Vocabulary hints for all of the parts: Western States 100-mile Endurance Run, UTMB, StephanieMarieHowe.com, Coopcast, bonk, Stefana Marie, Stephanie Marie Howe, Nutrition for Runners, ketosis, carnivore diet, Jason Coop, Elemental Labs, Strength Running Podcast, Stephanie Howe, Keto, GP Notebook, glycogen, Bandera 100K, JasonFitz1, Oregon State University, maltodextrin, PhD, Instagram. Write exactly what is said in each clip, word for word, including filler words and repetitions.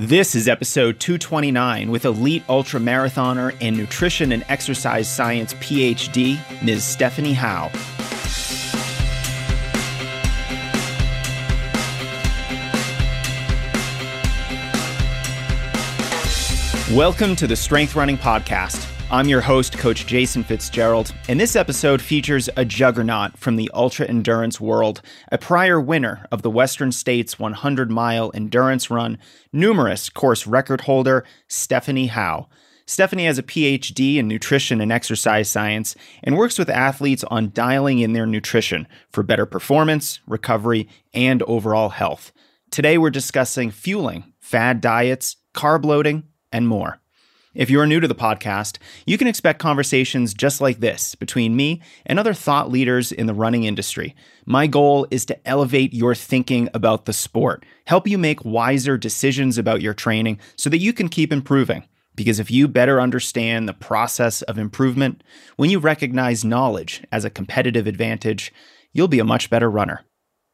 This is episode two twenty-nine with elite ultra marathoner and nutrition and exercise science PhD, Miz Stephanie Howe. Welcome to the Strength Running Podcast. I'm your host, Coach Jason Fitzgerald, and this episode features a juggernaut from the ultra-endurance world, a prior winner of the Western States one hundred mile Endurance Run, numerous course record holder, Stephanie Howe. Stephanie has a PhD in nutrition and exercise science and works with athletes on dialing in their nutrition for better performance, recovery, and overall health. Today, we're discussing fueling, fad diets, carb loading, and more. If you're new to the podcast, you can expect conversations just like this between me and other thought leaders in the running industry. My goal is to elevate your thinking about the sport, help you make wiser decisions about your training so that you can keep improving. Because if you better understand the process of improvement, when you recognize knowledge as a competitive advantage, you'll be a much better runner.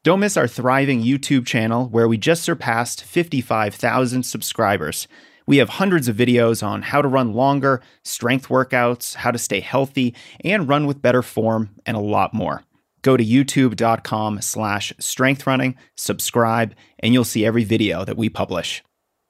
Don't miss our thriving YouTube channel where we just surpassed fifty-five thousand subscribers. We have hundreds of videos on how to run longer, strength workouts, how to stay healthy, and run with better form, and a lot more. Go to youtube.com slash strengthrunning, subscribe, and you'll see every video that we publish.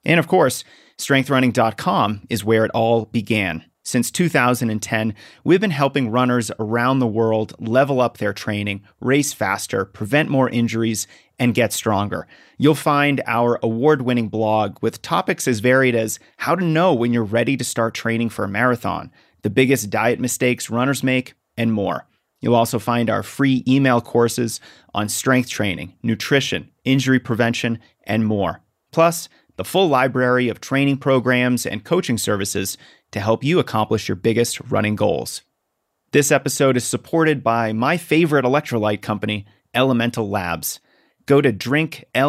And of course, strength running dot com is where it all began. Since two thousand ten, we've been helping runners around the world level up their training, race faster, prevent more injuries, and get stronger. You'll find our award-winning blog with topics as varied as how to know when you're ready to start training for a marathon, the biggest diet mistakes runners make, and more. You'll also find our free email courses on strength training, nutrition, injury prevention, and more. Plus, the full library of training programs and coaching services to help you accomplish your biggest running goals. This episode is supported by my favorite electrolyte company, Elemental Labs. Go to drinklmnt.com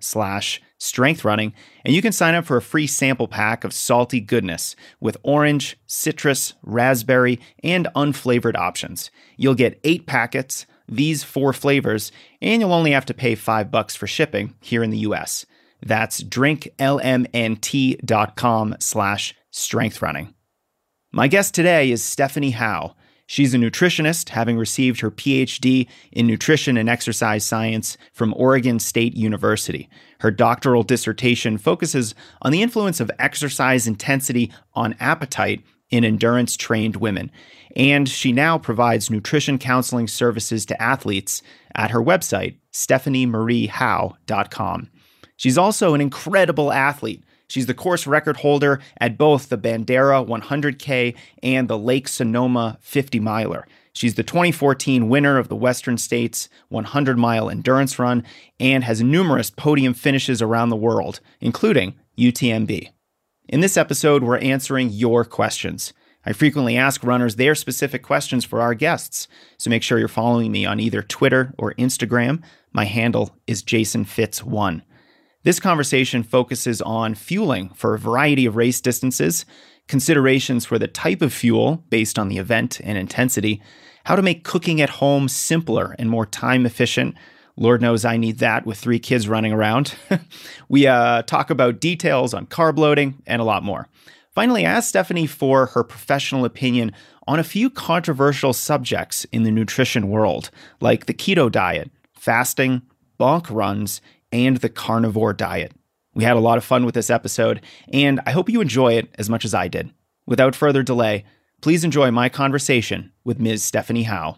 slash strengthrunning, and you can sign up for a free sample pack of salty goodness with orange, citrus, raspberry, and unflavored options. You'll get eight packets, these four flavors, and you'll only have to pay five bucks for shipping here in the U S. That's drinklmnt.com slash strengthrunning. My guest today is Stephanie Howe. She's a nutritionist, having received her PhD in nutrition and exercise science from Oregon State University. Her doctoral dissertation focuses on the influence of exercise intensity on appetite in endurance-trained women, and she now provides nutrition counseling services to athletes at her website, Stephanie Marie Howe dot com. She's also an incredible athlete. She's the course record holder at both the Bandera one hundred K and the Lake Sonoma fifty miler. She's the twenty fourteen winner of the Western States one hundred mile Endurance Run and has numerous podium finishes around the world, including U T M B. In this episode, we're answering your questions. I frequently ask runners their specific questions for our guests, so make sure you're following me on either Twitter or Instagram. My handle is Jason Fitz one. This conversation focuses on fueling for a variety of race distances, considerations for the type of fuel based on the event and intensity, how to make cooking at home simpler and more time efficient. Lord knows I need that with three kids running around. We uh, talk about details on carb loading and a lot more. Finally, I asked Stephanie for her professional opinion on a few controversial subjects in the nutrition world, like the keto diet, fasting, bonk runs, and the carnivore diet. We had a lot of fun with this episode, and I hope you enjoy it as much as I did. Without further delay, please enjoy my conversation with Miz Stephanie Howe.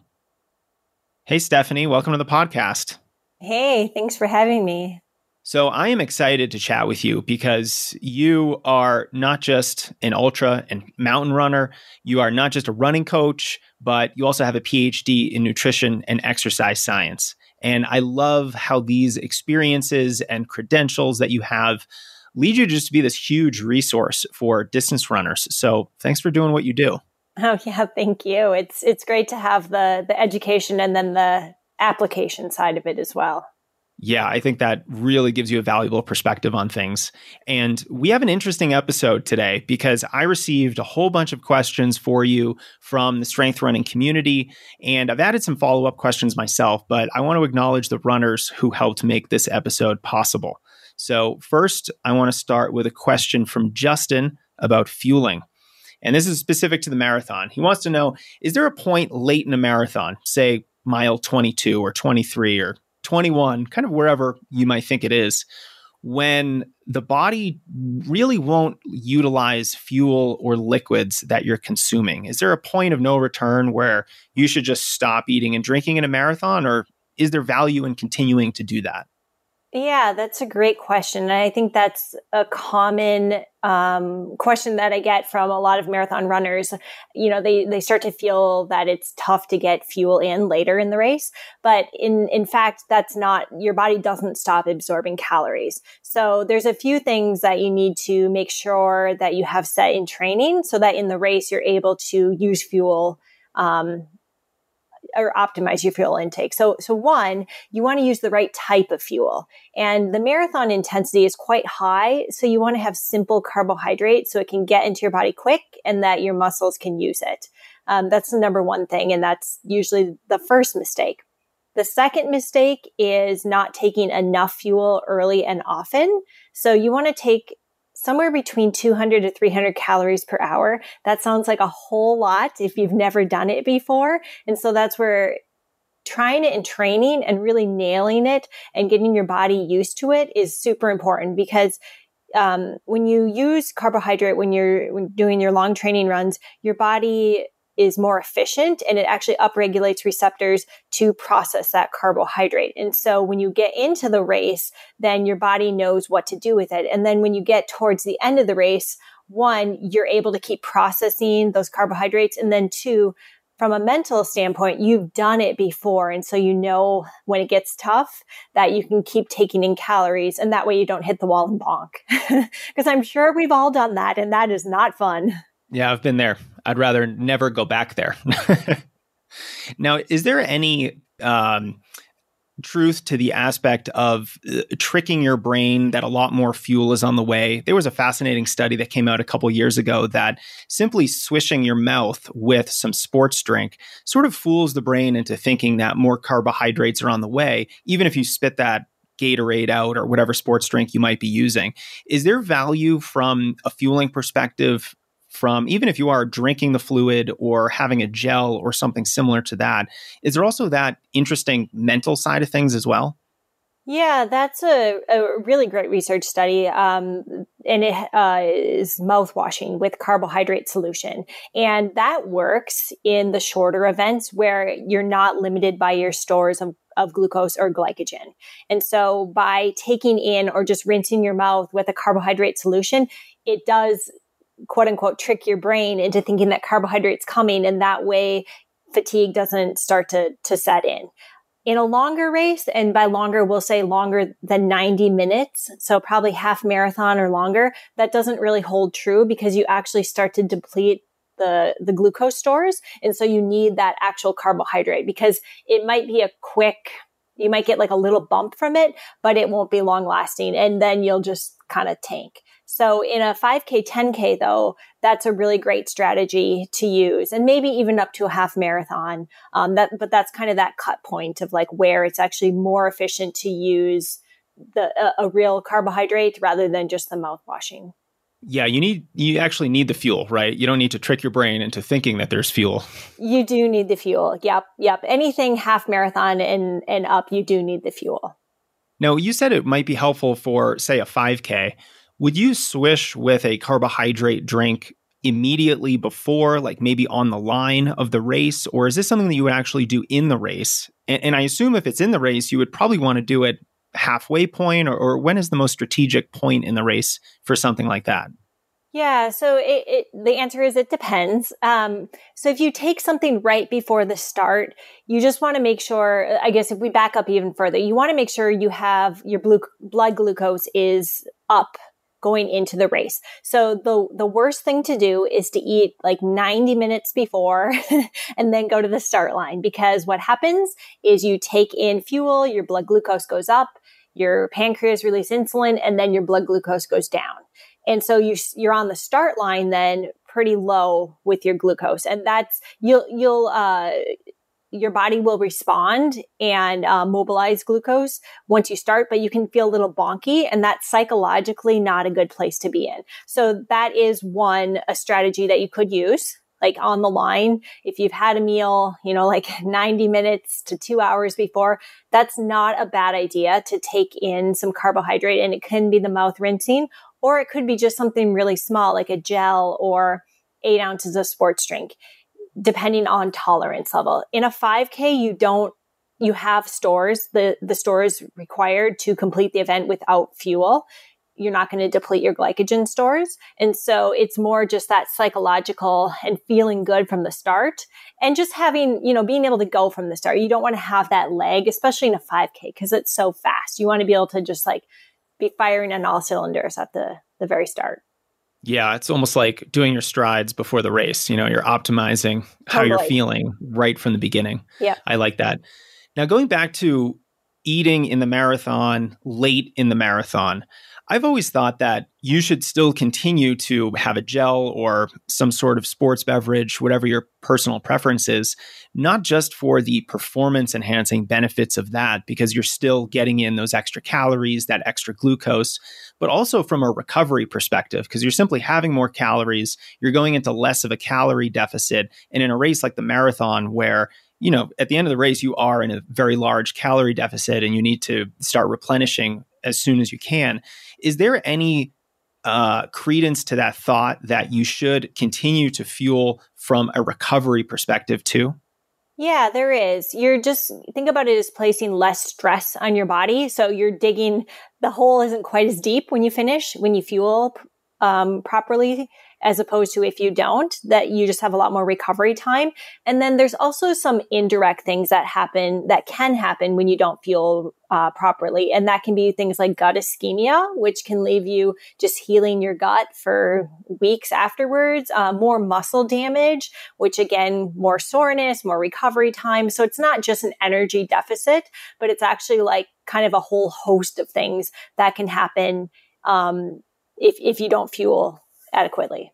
Hey, Stephanie, welcome to the podcast. Hey, thanks for having me. So I am excited to chat with you because you are not just an ultra and mountain runner. You are not just a running coach, but you also have a PhD in nutrition and exercise science. And I love how these experiences and credentials that you have lead you just to be this huge resource for distance runners. So thanks for doing what you do. Oh, yeah. Thank you. It's it's great to have the the education and then the application side of it as well. Yeah, I think that really gives you a valuable perspective on things. And we have an interesting episode today because I received a whole bunch of questions for you from the strength running community. And I've added some follow-up questions myself, but I want to acknowledge the runners who helped make this episode possible. So first, I want to start with a question from Justin about fueling. And this is specific to the marathon. He wants to know, is there a point late in a marathon, say mile twenty-two or twenty-three or twenty-one, kind of wherever you might think it is, when the body really won't utilize fuel or liquids that you're consuming? Is there a point of no return where you should just stop eating and drinking in a marathon, or is there value in continuing to do that? Yeah, that's a great question. And I think that's a common um, question that I get from a lot of marathon runners. You know, they, they start to feel that it's tough to get fuel in later in the race. But in, in fact, that's not, your body doesn't stop absorbing calories. So there's a few things that you need to make sure that you have set in training so that in the race, you're able to use fuel um or optimize your fuel intake. So, so one, you want to use the right type of fuel, and the marathon intensity is quite high. So you want to have simple carbohydrates so it can get into your body quick and that your muscles can use it. Um, that's the number one thing. And that's usually the first mistake. The second mistake is not taking enough fuel early and often. So you want to take somewhere between two hundred to three hundred calories per hour. That sounds like a whole lot if you've never done it before. And so that's where trying it and training and really nailing it and getting your body used to it is super important, because um, when you use carbohydrate, when you're when doing your long training runs, your body is more efficient and it actually upregulates receptors to process that carbohydrate. And so when you get into the race, then your body knows what to do with it. And then when you get towards the end of the race, one, you're able to keep processing those carbohydrates. And then two, from a mental standpoint, you've done it before. And so you know when it gets tough that you can keep taking in calories, and that way you don't hit the wall and bonk. Because I'm sure we've all done that, and that is not fun. Yeah, I've been there. I'd rather never go back there. Now, is there any um, truth to the aspect of uh, tricking your brain that a lot more fuel is on the way? There was a fascinating study that came out a couple years ago that simply swishing your mouth with some sports drink sort of fools the brain into thinking that more carbohydrates are on the way, even if you spit that Gatorade out or whatever sports drink you might be using. Is there value from a fueling perspective, from even if you are drinking the fluid or having a gel or something similar to that? Is there also that interesting mental side of things as well? Yeah, that's a, a really great research study. Um, and it uh, is mouthwashing with carbohydrate solution. And that works in the shorter events where you're not limited by your stores of of glucose or glycogen. And so by taking in or just rinsing your mouth with a carbohydrate solution, it does quote unquote trick your brain into thinking that carbohydrate's coming, and that way fatigue doesn't start to to set in. In a longer race, and by longer, we'll say longer than ninety minutes, so probably half marathon or longer, that doesn't really hold true because you actually start to deplete the, the glucose stores. And so you need that actual carbohydrate, because it might be a quick, you might get like a little bump from it, but it won't be long lasting. And then you'll just kind of tank. So in a five K, ten K though, that's a really great strategy to use, and maybe even up to a half marathon. Um, that, but that's kind of that cut point of like where it's actually more efficient to use the a, a real carbohydrate rather than just the mouthwashing. Yeah, you need you actually need the fuel, right? You don't need to trick your brain into thinking that there's fuel. You do need the fuel. Yep, yep. Anything half marathon and and up, you do need the fuel. Now, you said it might be helpful for, say, a five K. Would you swish with a carbohydrate drink immediately before, like maybe on the line of the race? Or is this something that you would actually do in the race? And, and I assume if it's in the race, you would probably want to do it halfway point, or, or when is the most strategic point in the race for something like that? Yeah, so it, it, the answer is it depends. Um, so if you take something right before the start, you just want to make sure, I guess if we back up even further, you want to make sure you have your blue, blood glucose is up going into the race. So the the worst thing to do is to eat like ninety minutes before and then go to the start line, because what happens is you take in fuel, your blood glucose goes up, your pancreas releases insulin, and then your blood glucose goes down. And so you you're on the start line then pretty low with your glucose, and that's you'll you'll uh your body will respond and uh, mobilize glucose once you start, but you can feel a little bonky, and that's psychologically not a good place to be in. So that is one, a strategy that you could use, like on the line. If you've had a meal, you know, like ninety minutes to two hours before, that's not a bad idea to take in some carbohydrate, and it can be the mouth rinsing, or it could be just something really small, like a gel or eight ounces of sports drink, depending on tolerance level. In a five K, you don't, you have stores, the, the store is required to complete the event without fuel. You're not going to deplete your glycogen stores. And so it's more just that psychological and feeling good from the start and just having, you know, being able to go from the start. You don't want to have that lag, especially in a five K, because it's so fast. You want to be able to just like be firing on all cylinders at the, the very start. Yeah, it's almost like doing your strides before the race. You know, you're optimizing how totally. You're feeling right from the beginning. Yeah. I like that. Now, going back to eating in the marathon, late in the marathon, I've always thought that you should still continue to have a gel or some sort of sports beverage, whatever your personal preference is, not just for the performance enhancing benefits of that, because you're still getting in those extra calories, that extra glucose, but also from a recovery perspective, because you're simply having more calories, you're going into less of a calorie deficit. And in a race like the marathon, where, you know, at the end of the race, you are in a very large calorie deficit and you need to start replenishing as soon as you can. Is there any uh, credence to that thought that you should continue to fuel from a recovery perspective too? Yeah, there is. You're just, think about it as placing less stress on your body. So you're digging, the hole isn't quite as deep when you finish, when you fuel um, properly, as opposed to if you don't, that you just have a lot more recovery time. And then there's also some indirect things that happen, that can happen when you don't fuel uh, properly. And that can be things like gut ischemia, which can leave you just healing your gut for weeks afterwards, uh, more muscle damage, which again, more soreness, more recovery time. So it's not just an energy deficit, but it's actually like kind of a whole host of things that can happen um, if, if you don't fuel adequately.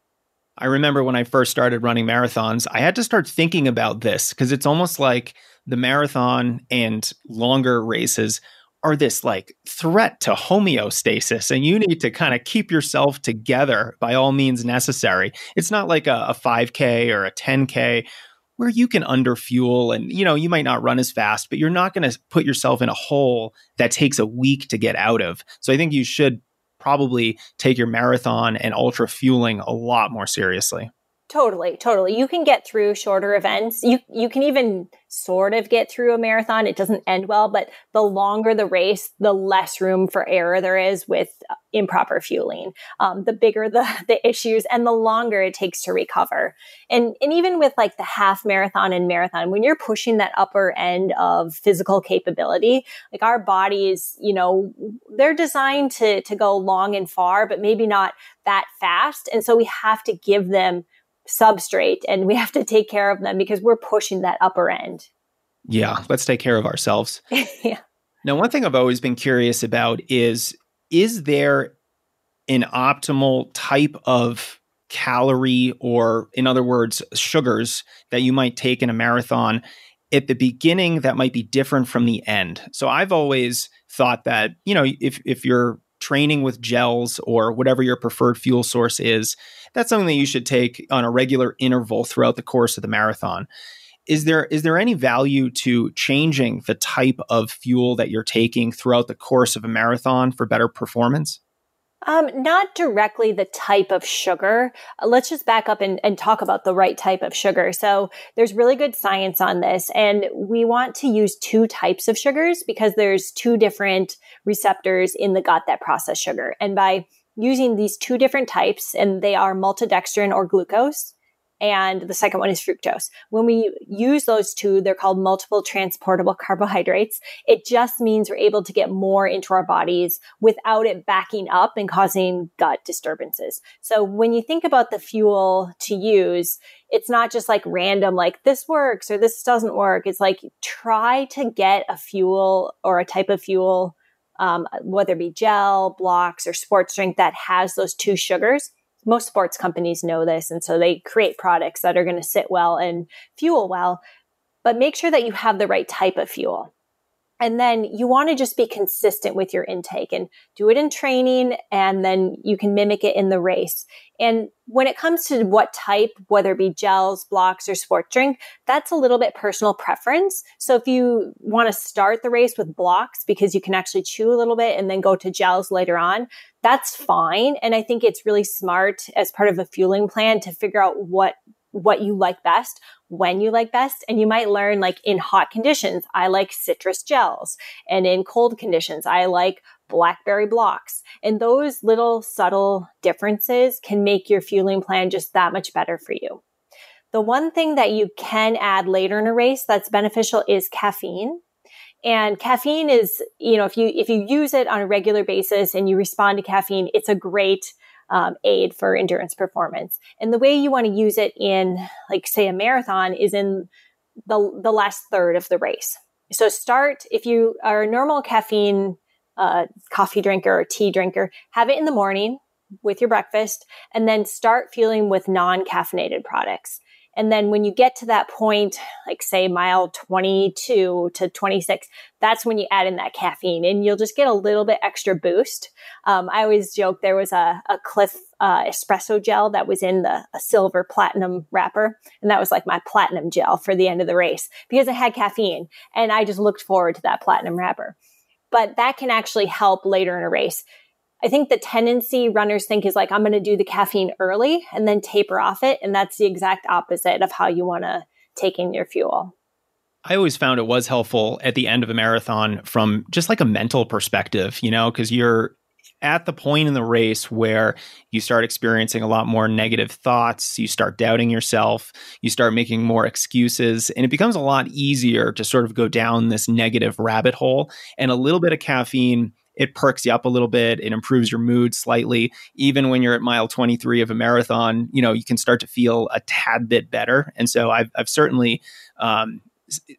I remember when I first started running marathons, I had to start thinking about this, because it's almost like the marathon and longer races are this like threat to homeostasis, and you need to kind of keep yourself together by all means necessary. It's not like a, a five K or a ten K where you can underfuel and, you know, you might not run as fast, but you're not going to put yourself in a hole that takes a week to get out of. So I think you should probably take your marathon and ultra fueling a lot more seriously. Totally, totally. You can get through shorter events. You you can even sort of get through a marathon. It doesn't end well, but the longer the race, the less room for error there is with improper fueling. Um, the bigger the, the issues and the longer it takes to recover. And, and even with like the half marathon and marathon, when you're pushing that upper end of physical capability, like our bodies, you know, they're designed to, to go long and far, but maybe not that fast. And so we have to give them substrate and we have to take care of them because we're pushing that upper end. Yeah, let's take care of ourselves. Yeah. Now, one thing I've always been curious about is, is there an optimal type of calorie or, in other words, sugars that you might take in a marathon at the beginning that might be different from the end? So I've always thought that, you know, if if you're training with gels or whatever your preferred fuel source is, that's something that you should take on a regular interval throughout the course of the marathon. Is there is there any value to changing the type of fuel that you're taking throughout the course of a marathon for better performance? Um, not directly the type of sugar. Uh, let's just back up and, and talk about the right type of sugar. So there's really good science on this, and we want to use two types of sugars because there's two different receptors in the gut that process sugar. And by using these two different types, and they are maltodextrin or glucose, and the second one is fructose. When we use those two, they're called multiple transportable carbohydrates. It just means we're able to get more into our bodies without it backing up and causing gut disturbances. So when you think about the fuel to use, it's not just like random, like this works or this doesn't work. It's like try to get a fuel or a type of fuel, um, whether it be gel, blocks, or sports drink that has those two sugars. Most sports companies know this, and so they create products that are going to sit well and fuel well. but make sure that you have the right type of fuel. And then you want to just be consistent with your intake and do it in training, and then you can mimic it in the race. And when it comes to what type, whether it be gels, blocks, or sport drink, that's a little bit personal preference. So if you want to start the race with blocks because you can actually chew a little bit and then go to gels later on, that's fine. And I think it's really smart as part of a fueling plan to figure out what what you like best, when you like best. And you might learn, like, in hot conditions, I like citrus gels. And in cold conditions, I like blackberry blocks. And those little subtle differences can make your fueling plan just that much better for you. The one thing that you can add later in a race that's beneficial is caffeine. And caffeine is, you know, if you, if you use it on a regular basis and you respond to caffeine, it's a great Um, aid for endurance performance. And the way you want to use it in, like, say, a marathon is in the the last third of the race. So start, if you are a normal caffeine uh, coffee drinker or tea drinker, have it in the morning with your breakfast, and then start fueling with non-caffeinated products. And then when you get to that point, like, say, mile twenty-two to twenty-six, that's when you add in that caffeine and you'll just get a little bit extra boost. Um, I always joke there was a, a Cliff uh, espresso gel that was in the a silver platinum wrapper. And that was like my platinum gel for the end of the race because it had caffeine. And I just looked forward to that platinum wrapper. But that can actually help later in a race. I think the tendency runners think is like, I'm going to do the caffeine early and then taper off it. And that's the exact opposite of how you want to take in your fuel. I always found it was helpful at the end of a marathon from just like a mental perspective, you know, because you're at the point in the race where you start experiencing a lot more negative thoughts, you start doubting yourself, you start making more excuses, and it becomes a lot easier to sort of go down this negative rabbit hole. And a little bit of caffeine, it perks you up a little bit. It improves your mood slightly. Even when you're at mile twenty-three of a marathon, you know, you can start to feel a tad bit better. And so I've, I've certainly um,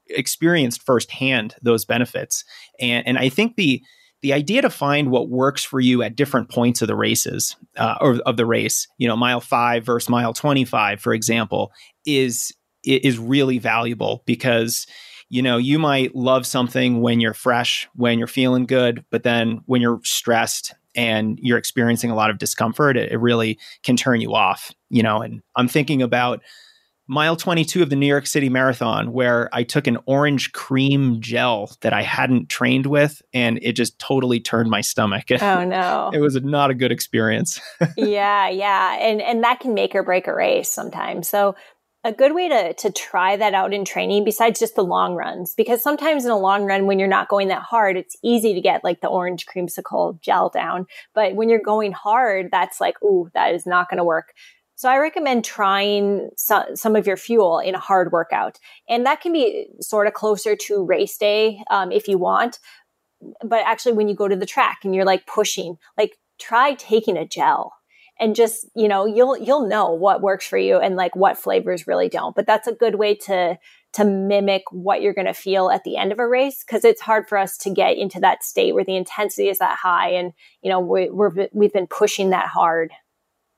experienced firsthand those benefits. And, and I think the the idea to find what works for you at different points of the races, uh, or of the race, you know, mile five versus mile twenty-five, for example, is is really valuable because, you know, you might love something when you're fresh, when you're feeling good, but then when you're stressed and you're experiencing a lot of discomfort, it, it really can turn you off, you know. And I'm thinking about mile twenty-two of the New York City Marathon, where I took an orange cream gel that I hadn't trained with, and it just totally turned my stomach. Oh, no. It was not a good experience. yeah, yeah. And, and that can make or break a race sometimes. So a good way to to try that out in training, besides just the long runs, because sometimes in a long run, when you're not going that hard, it's easy to get like the orange creamsicle gel down. But when you're going hard, that's like, ooh, that is not going to work. So I recommend trying so, some of your fuel in a hard workout. And that can be sort of closer to race day um, if you want. But actually, when you go to the track and you're like pushing, like try taking a gel. And just, you know, you'll you'll know what works for you and like what flavors really don't. But that's a good way to to mimic what you're going to feel at the end of a race, because it's hard for us to get into that state where the intensity is that high and, you know, we, we're, we've been pushing that hard.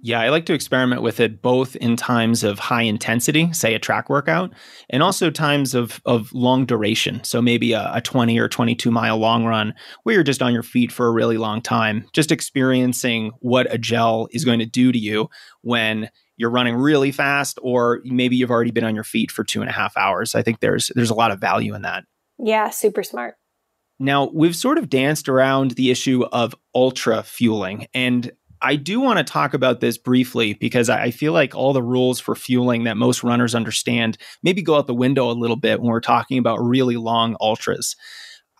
Yeah, I like to experiment with it both in times of high intensity, say a track workout, and also times of of long duration. So maybe a, a twenty or twenty-two mile long run where you're just on your feet for a really long time, just experiencing what a gel is going to do to you when you're running really fast, or maybe you've already been on your feet for two and a half hours. I think there's there's a lot of value in that. Yeah, super smart. Now, we've sort of danced around the issue of ultra fueling, and I do want to talk about this briefly because I feel like all the rules for fueling that most runners understand maybe go out the window a little bit when we're talking about really long ultras.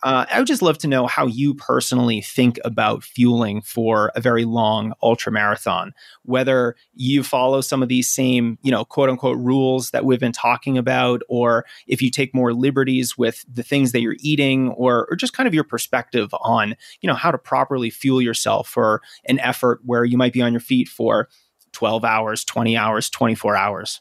Uh, I would just love to know how you personally think about fueling for a very long ultra marathon, whether you follow some of these same, you know, quote unquote rules that we've been talking about, or if you take more liberties with the things that you're eating, or, or just kind of your perspective on, you know, how to properly fuel yourself for an effort where you might be on your feet for twelve hours, twenty hours, twenty-four hours.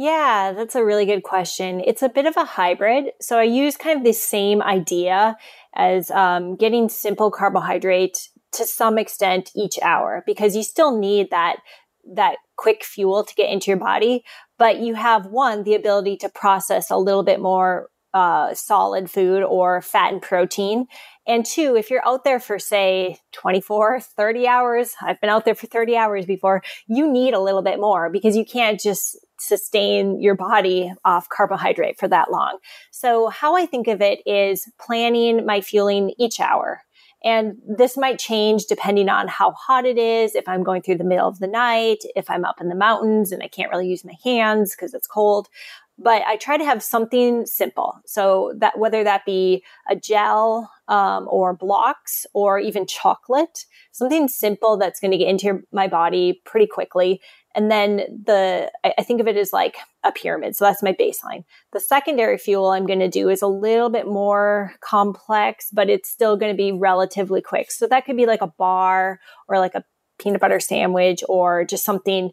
Yeah, that's a really good question. It's a bit of a hybrid. So I use kind of the same idea as um, getting simple carbohydrate to some extent each hour, because you still need that that quick fuel to get into your body, but you have, one, the ability to process a little bit more uh, solid food or fat and protein. And two, if you're out there for, say, twenty-four, thirty hours, I've been out there for thirty hours before, you need a little bit more because you can't just sustain your body off carbohydrate for that long. So how I think of it is planning my fueling each hour. And this might change depending on how hot it is, if I'm going through the middle of the night, if I'm up in the mountains and I can't really use my hands because it's cold. But I try to have something simple. So that whether that be a gel um, or blocks or even chocolate, something simple that's going to get into your, my body pretty quickly. And then the, I think of it as like a pyramid. So that's my baseline. The secondary fuel I'm going to do is a little bit more complex, but it's still going to be relatively quick. So that could be like a bar or like a peanut butter sandwich or just something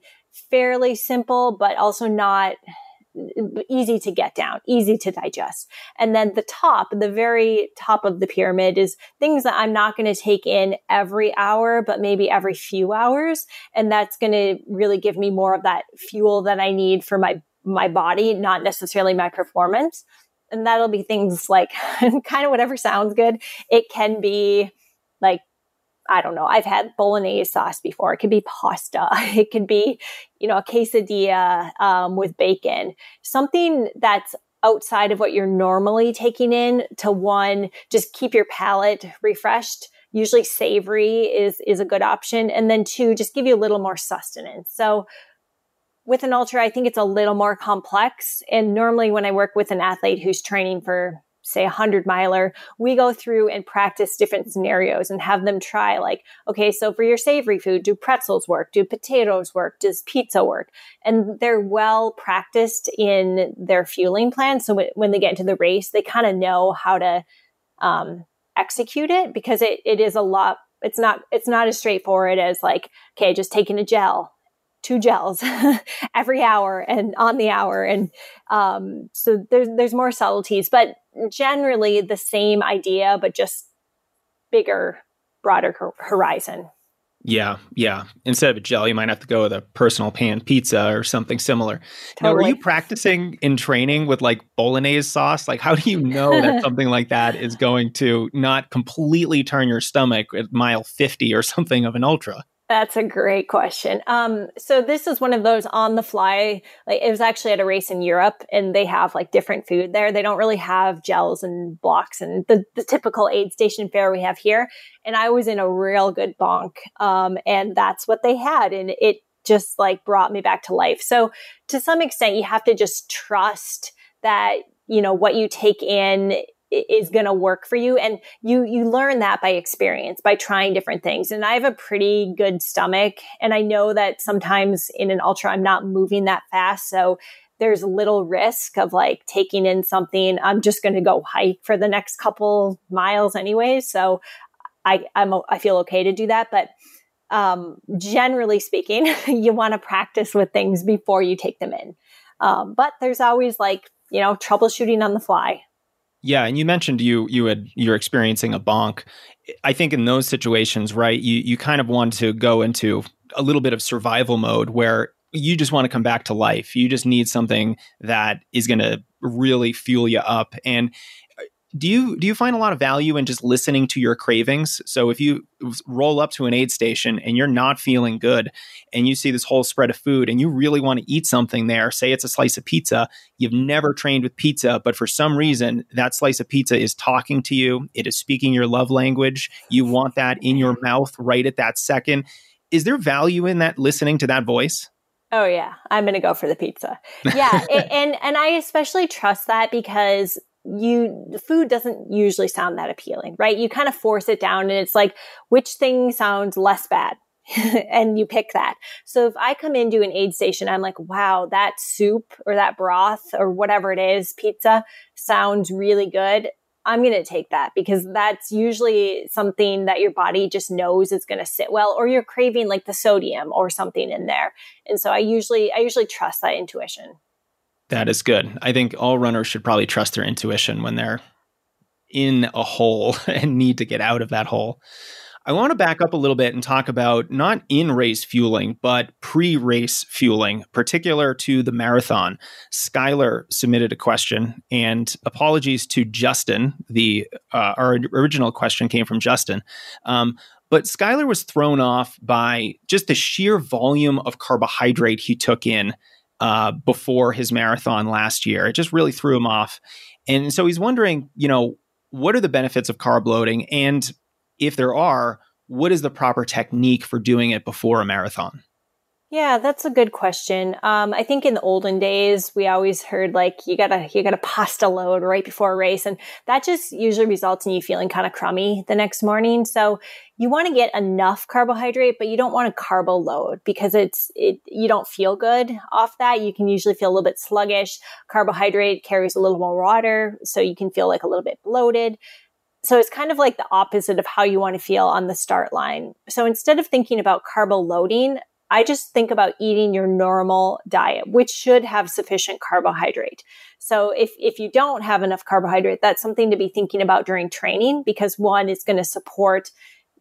fairly simple, but also not easy to get down, easy to digest. And then the top, the very top of the pyramid is things that I'm not going to take in every hour, but maybe every few hours. And that's going to really give me more of that fuel that I need for my, my body, not necessarily my performance. And that'll be things like kind of whatever sounds good. It can be like, I don't know. I've had bolognese sauce before. It could be pasta. It could be, you know, a quesadilla um, with bacon, something that's outside of what you're normally taking in to, one, just keep your palate refreshed. Usually savory is, is a good option. And then two, just give you a little more sustenance. So with an ultra, I think it's a little more complex. And normally when I work with an athlete who's training for, say, a hundred miler, we go through and practice different scenarios and have them try like, okay, so for your savory food, do pretzels work? Do potatoes work? Does pizza work? And they're well practiced in their fueling plan. So w- when they get into the race, they kind of know how to um, execute it because it, it is a lot. It's not, it's not as straightforward as like, okay, just taking a gel, two gels every hour and on the hour. And um, so there's, there's more subtleties, but generally the same idea, but just bigger, broader horizon. Yeah. Yeah. Instead of a gel, you might have to go with a personal pan pizza or something similar. Totally. Now, were you practicing in training with like bolognese sauce? Like, how do you know that something like that is going to not completely turn your stomach at mile fifty or something of an ultra? That's a great question. Um, so this is one of those on the fly, like it was actually at a race in Europe and they have like different food there. They don't really have gels and blocks and the, the typical aid station fare we have here. And I was in a real good bonk. Um, and that's what they had. And it just like brought me back to life. So to some extent, you have to just trust that, you know, what you take in is going to work for you. And you, you learn that by experience, by trying different things. And I have a pretty good stomach. And I know that sometimes in an ultra, I'm not moving that fast. So there's little risk of like taking in something. I'm just going to go hike for the next couple miles anyway. So I, I'm, I feel okay to do that. But um, generally speaking, you want to practice with things before you take them in. Um, but there's always like, you know, troubleshooting on the fly. Yeah. And you mentioned you, you had, you're experiencing a bonk. I think in those situations, right, you, you kind of want to go into a little bit of survival mode where you just want to come back to life. You just need something that is going to really fuel you up. And do you, do you find a lot of value in just listening to your cravings? So if you roll up to an aid station and you're not feeling good and you see this whole spread of food and you really want to eat something there, say it's a slice of pizza, you've never trained with pizza, but for some reason that slice of pizza is talking to you. It is speaking your love language. You want that in your mouth right at that second. Is there value in that, listening to that voice? Oh yeah. I'm going to go for the pizza. Yeah. it, and, and I especially trust that because you, the food doesn't usually sound that appealing, right? You kind of force it down and it's like, which thing sounds less bad? And you pick that. So if I come into an aid station, I'm like, wow, that soup or that broth or whatever it is, pizza sounds really good. I'm going to take that because that's usually something that your body just knows is going to sit well, or you're craving like the sodium or something in there. And so I usually, I usually trust that intuition. That is good. I think all runners should probably trust their intuition when they're in a hole and need to get out of that hole. I want to back up a little bit and talk about not in-race fueling, but pre-race fueling, particular to the marathon. Skylar submitted a question, and apologies to Justin. The uh, our original question came from Justin. Um, But Skylar was thrown off by just the sheer volume of carbohydrate he took in uh, before his marathon last year. It just really threw him off. And so he's wondering, you know, what are the benefits of carb loading? And if there are, what is the proper technique for doing it before a marathon? Yeah, that's a good question. Um, I think in the olden days, we always heard like you gotta you gotta pasta load right before a race, and that just usually results in you feeling kind of crummy the next morning. So you want to get enough carbohydrate, but you don't want to carbo load because it's it you don't feel good off that. You can usually feel a little bit sluggish. Carbohydrate carries a little more water, so you can feel like a little bit bloated. So it's kind of like the opposite of how you want to feel on the start line. So instead of thinking about carbo loading, I just think about eating your normal diet, which should have sufficient carbohydrate. So if, if you don't have enough carbohydrate, that's something to be thinking about during training, because one, it's going to support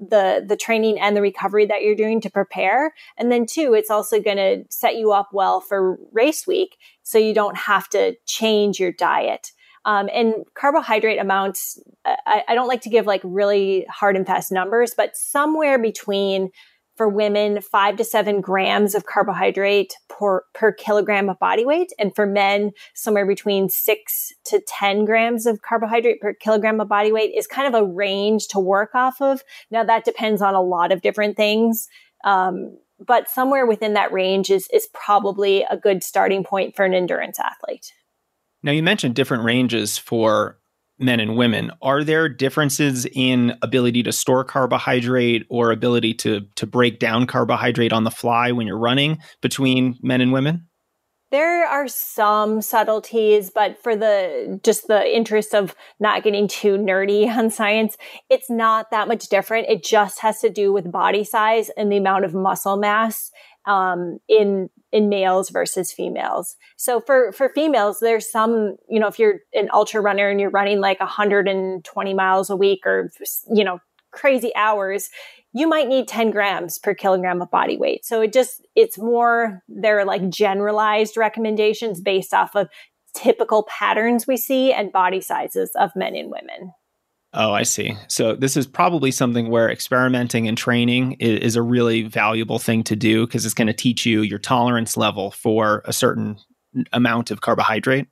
the, the training and the recovery that you're doing to prepare. And then two, it's also going to set you up well for race week, so you don't have to change your diet. Um, and carbohydrate amounts, I, I don't like to give like really hard and fast numbers, but somewhere between, for women, five to seven grams of carbohydrate per, per kilogram of body weight. And for men, somewhere between six to ten grams of carbohydrate per kilogram of body weight is kind of a range to work off of. Now, that depends on a lot of different things. Um, but somewhere within that range is, is probably a good starting point for an endurance athlete. Now, you mentioned different ranges for men and women. Are there differences in ability to store carbohydrate or ability to to break down carbohydrate on the fly when you're running between men and women? There are some subtleties, but for the just the interest of not getting too nerdy on science, it's not that much different. It just has to do with body size and the amount of muscle mass um, in in males versus females. So for, for females, there's some, you know, if you're an ultra runner and you're running like one hundred twenty miles a week or, you know, crazy hours, you might need ten grams per kilogram of body weight. So it just, it's more, they're like generalized recommendations based off of typical patterns we see and body sizes of men and women. Oh, I see. So this is probably something where experimenting and training is, is a really valuable thing to do, because it's going to teach you your tolerance level for a certain amount of carbohydrate.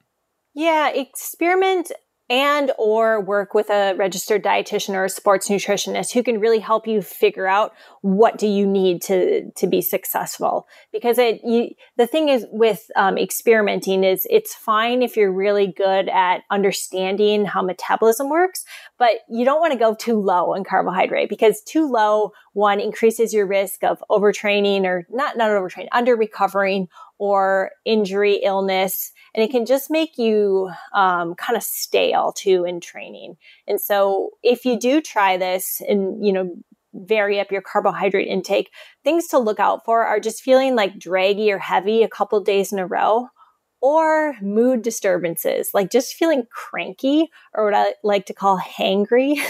Yeah, experiment and or work with a registered dietitian or a sports nutritionist who can really help you figure out what do you need to to be successful. Because it you, the thing is with um, experimenting is it's fine if you're really good at understanding how metabolism works, but you don't want to go too low on carbohydrate, because too low, one, increases your risk of overtraining or not not overtraining, under recovering or injury, illness, and it can just make you um, kind of stale too in training. And so if you do try this and, you know, vary up your carbohydrate intake, things to look out for are just feeling like draggy or heavy a couple days in a row, or mood disturbances, like just feeling cranky, or what I like to call hangry,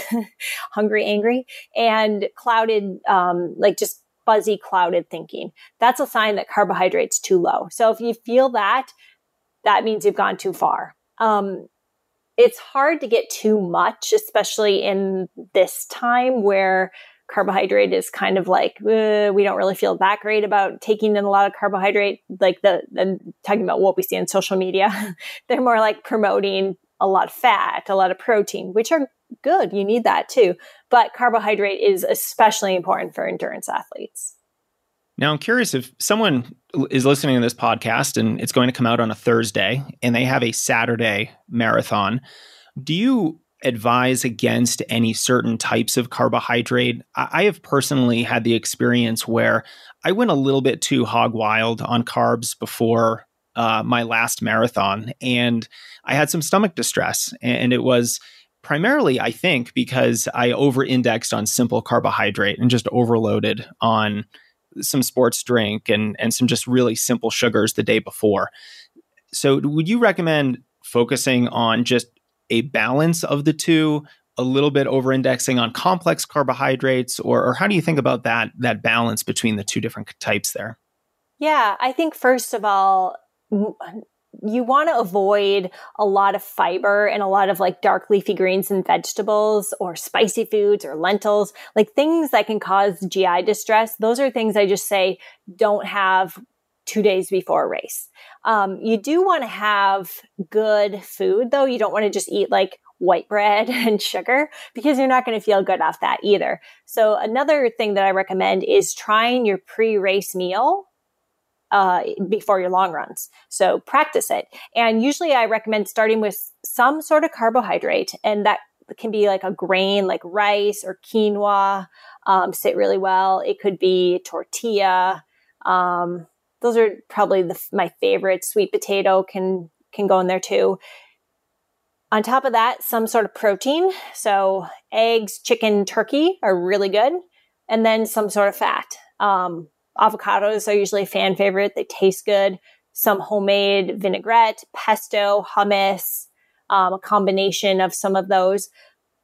hungry, angry, and clouded, um, like just fuzzy, clouded thinking. That's a sign that carbohydrate's too low. So if you feel that, that means you've gone too far. Um, it's hard to get too much, especially in this time where carbohydrate is kind of like, uh, we don't really feel that great about taking in a lot of carbohydrate. Like the, the talking about what we see on social media, they're more like promoting a lot of fat, a lot of protein, which are good. You need that too. But carbohydrate is especially important for endurance athletes. Now, I'm curious if someone is listening to this podcast and it's going to come out on a Thursday and they have a Saturday marathon, do you advise against any certain types of carbohydrate? I have personally had the experience where I went a little bit too hog wild on carbs before uh, my last marathon, and I had some stomach distress, and it was primarily, I think, because I over-indexed on simple carbohydrate and just overloaded on some sports drink and, and some just really simple sugars the day before. So would you recommend focusing on just a balance of the two, a little bit over-indexing on complex carbohydrates, or, or how do you think about that, that balance between the two different types there? Yeah, I think first of all, you want to avoid a lot of fiber and a lot of like dark leafy greens and vegetables or spicy foods or lentils, like things that can cause G I distress. Those are things I just say don't have two days before a race. Um, you do want to have good food though. You don't want to just eat like white bread and sugar because you're not going to feel good off that either. So another thing that I recommend is trying your pre-race meal Uh, before your long runs. So practice it. And usually I recommend starting with some sort of carbohydrate, and that can be like a grain, like rice or quinoa, um, sit really well. It could be tortilla. Um, those are probably the, my favorite. Sweet potato can, can go in there too. On top of that, some sort of protein. So eggs, chicken, turkey are really good. And then some sort of fat. Um, Avocados are usually a fan favorite. They taste good. Some homemade vinaigrette, pesto, hummus, um, a combination of some of those.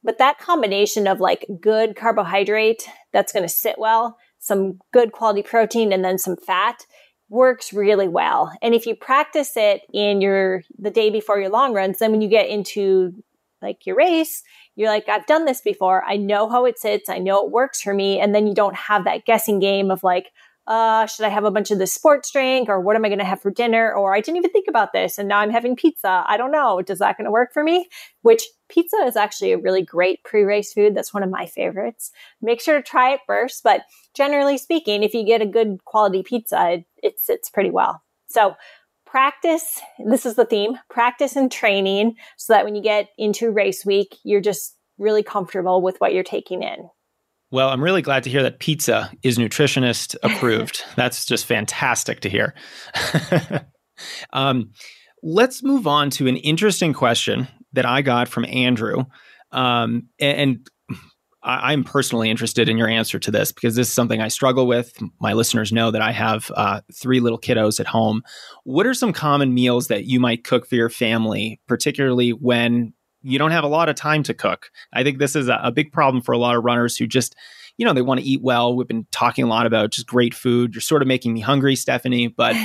But that combination of like good carbohydrate that's going to sit well, some good quality protein, and then some fat works really well. And if you practice it in your the day before your long runs, then when you get into like your race, you're like, I've done this before. I know how it sits. I know it works for me. And then you don't have that guessing game of like, Uh, should I have a bunch of this sports drink, or what am I going to have for dinner? Or I didn't even think about this, and now I'm having pizza. I don't know. Is that going to work for me? Which pizza is actually a really great pre-race food. That's one of my favorites. Make sure to try it first. But generally speaking, if you get a good quality pizza, it, it sits pretty well. So practice. This is the theme. Practice and training so that when you get into race week, you're just really comfortable with what you're taking in. Well, I'm really glad to hear that pizza is nutritionist approved. That's just fantastic to hear. um, let's move on to an interesting question that I got from Andrew. Um, and I- I'm personally interested in your answer to this because this is something I struggle with. My listeners know that I have uh, three little kiddos at home. What are some common meals that you might cook for your family, particularly when you don't have a lot of time to cook? I think this is a, a big problem for a lot of runners who just, you know, they want to eat well. We've been talking a lot about just great food. You're sort of making me hungry, Stephanie, but,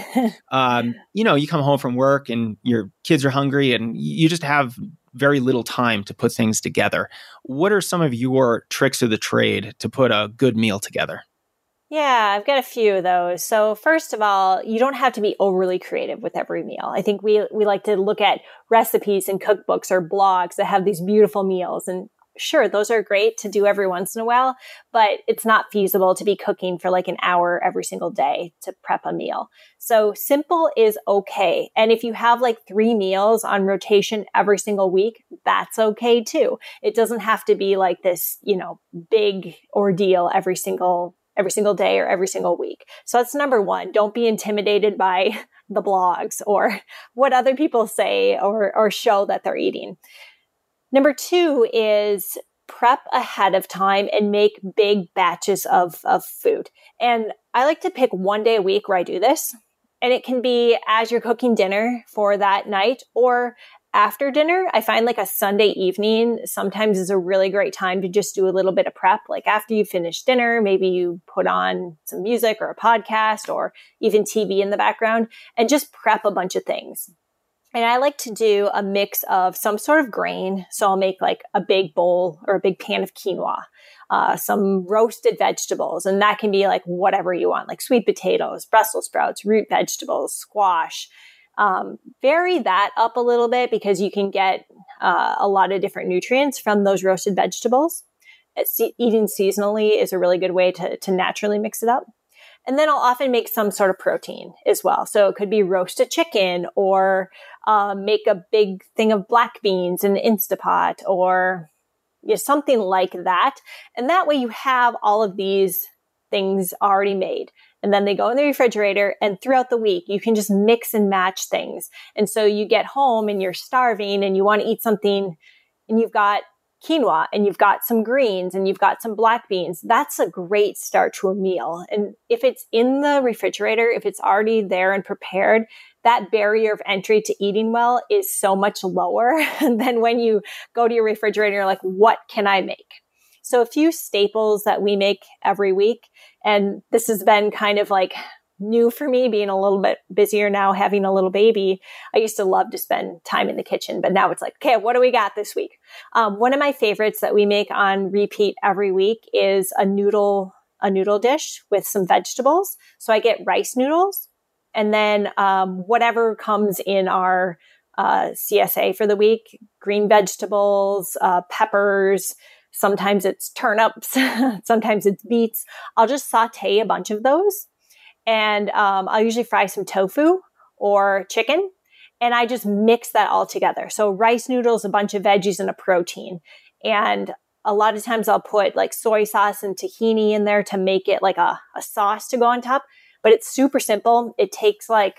um, you know, you come home from work and your kids are hungry and you just have very little time to put things together. What are some of your tricks of the trade to put a good meal together? Yeah, I've got a few of those. So first of all, you don't have to be overly creative with every meal. I think we we like to look at recipes and cookbooks or blogs that have these beautiful meals. And sure, those are great to do every once in a while, but it's not feasible to be cooking for like an hour every single day to prep a meal. So simple is okay. And if you have like three meals on rotation every single week, that's okay too. It doesn't have to be like this, you know, big ordeal every single every single day or every single week. So that's number one. Don't be intimidated by the blogs or what other people say or, or show that they're eating. Number two is prep ahead of time and make big batches of, of food. And I like to pick one day a week where I do this. And it can be as you're cooking dinner for that night or after dinner. I find like a Sunday evening sometimes is a really great time to just do a little bit of prep. Like after you finish dinner, maybe you put on some music or a podcast or even T V in the background and just prep a bunch of things. And I like to do a mix of some sort of grain. So I'll make like a big bowl or a big pan of quinoa, uh, some roasted vegetables. And that can be like whatever you want, like sweet potatoes, Brussels sprouts, root vegetables, squash. Um, vary that up a little bit because you can get uh, a lot of different nutrients from those roasted vegetables. Se- eating seasonally is a really good way to, to naturally mix it up. And then I'll often make some sort of protein as well. So it could be roasted chicken or uh, make a big thing of black beans in an Instapot or you know, something like that. And that way you have all of these things already made. And then they go in the refrigerator and throughout the week, you can just mix and match things. And so you get home and you're starving and you want to eat something and you've got quinoa and you've got some greens and you've got some black beans, that's a great start to a meal. And if it's in the refrigerator, if it's already there and prepared, that barrier of entry to eating well is so much lower than when you go to your refrigerator and you're like, what can I make? So a few staples that we make every week, and this has been kind of like new for me, being a little bit busier now, having a little baby. I used to love to spend time in the kitchen, but now it's like, okay, what do we got this week? Um, one of my favorites that we make on repeat every week is a noodle, a noodle dish with some vegetables. So I get rice noodles, and then um, whatever comes in our uh, C S A for the week, green vegetables, uh, peppers. Sometimes it's turnips, sometimes it's beets. I'll just saute a bunch of those. And um, I'll usually fry some tofu or chicken, and I just mix that all together. So rice noodles, a bunch of veggies, and a protein. And a lot of times I'll put like soy sauce and tahini in there to make it like a, a sauce to go on top. But it's super simple. It takes like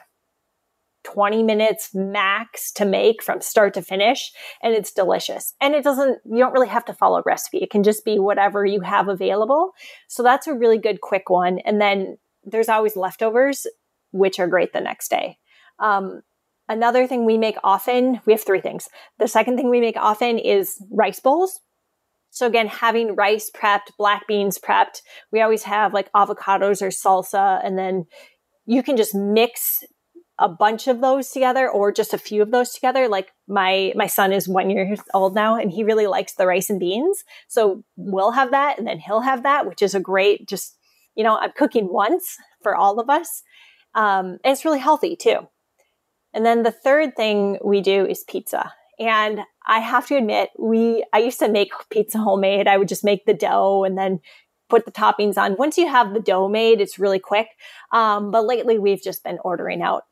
twenty minutes max to make from start to finish, and it's delicious. And it doesn't, you don't really have to follow a recipe. It can just be whatever you have available. So that's a really good quick one. And then there's always leftovers, which are great the next day. Um, another thing we make often, we have three things. The second thing we make often is rice bowls. So again, having rice prepped, black beans prepped, we always have like avocados or salsa, and then you can just mix a bunch of those together or just a few of those together. Like my, my son is one year old now, and he really likes the rice and beans. So we'll have that, and then he'll have that, which is a great, just, you know, I'm cooking once for all of us. Um, and it's really healthy too. And then the third thing we do is pizza. And I have to admit, we, I used to make pizza homemade. I would just make the dough and then put the toppings on. Once you have the dough made, it's really quick. Um, but lately we've just been ordering out.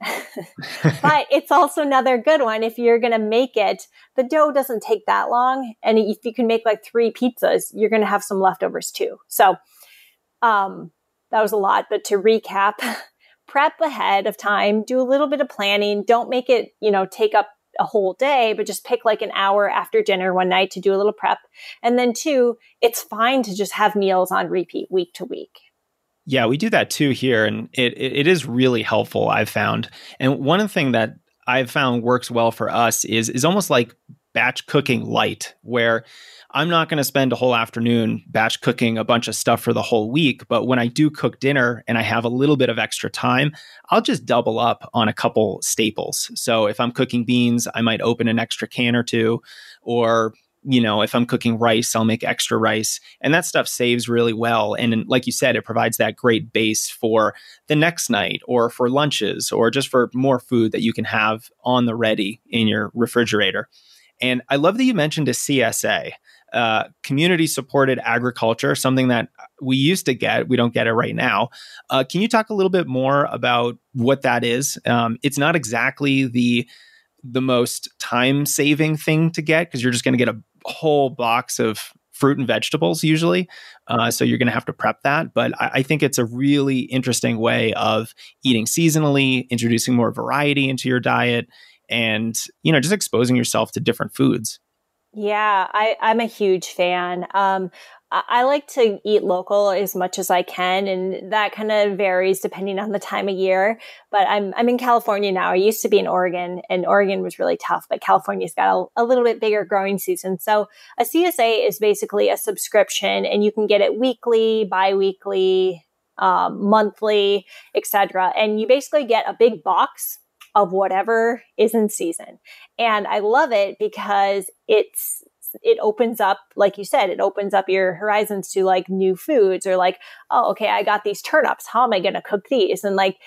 But it's also another good one. If you're going to make it, the dough doesn't take that long. And if you can make like three pizzas, you're going to have some leftovers too. So Um, that was a lot, but to recap, prep ahead of time, do a little bit of planning. Don't make it, you know, take up a whole day, but just pick like an hour after dinner one night to do a little prep. And then two, it's fine to just have meals on repeat week to week. Yeah, we do that too here. And it it is really helpful, I've found. And one thing that I've found works well for us is is almost like batch cooking light, where I'm not going to spend a whole afternoon batch cooking a bunch of stuff for the whole week. But when I do cook dinner and I have a little bit of extra time, I'll just double up on a couple staples. So if I'm cooking beans, I might open an extra can or two, or, you know, if I'm cooking rice, I'll make extra rice, and that stuff saves really well. And like you said, it provides that great base for the next night or for lunches or just for more food that you can have on the ready in your refrigerator. And I love that you mentioned a C S A, uh, community supported agriculture, something that we used to get. We don't get it right now. Uh, can you talk a little bit more about what that is? Um, it's not exactly the the most time saving thing to get, because you're just going to get a whole box of fruit and vegetables usually. Uh, so you're going to have to prep that. But I, I think it's a really interesting way of eating seasonally, introducing more variety into your diet, and, you know, just exposing yourself to different foods. Yeah, I, I'm a huge fan. Um, I, I like to eat local as much as I can, and that kind of varies depending on the time of year. But I'm I'm in California now. I used to be in Oregon, and Oregon was really tough, but California's got a, a little bit bigger growing season. So a C S A is basically a subscription, and you can get it weekly, bi-weekly, um, monthly, et cetera. And you basically get a big box of whatever is in season. And I love it because it's, it opens up, like you said, it opens up your horizons to like new foods, or like, oh, okay, I got these turnips. How am I going to cook these? And like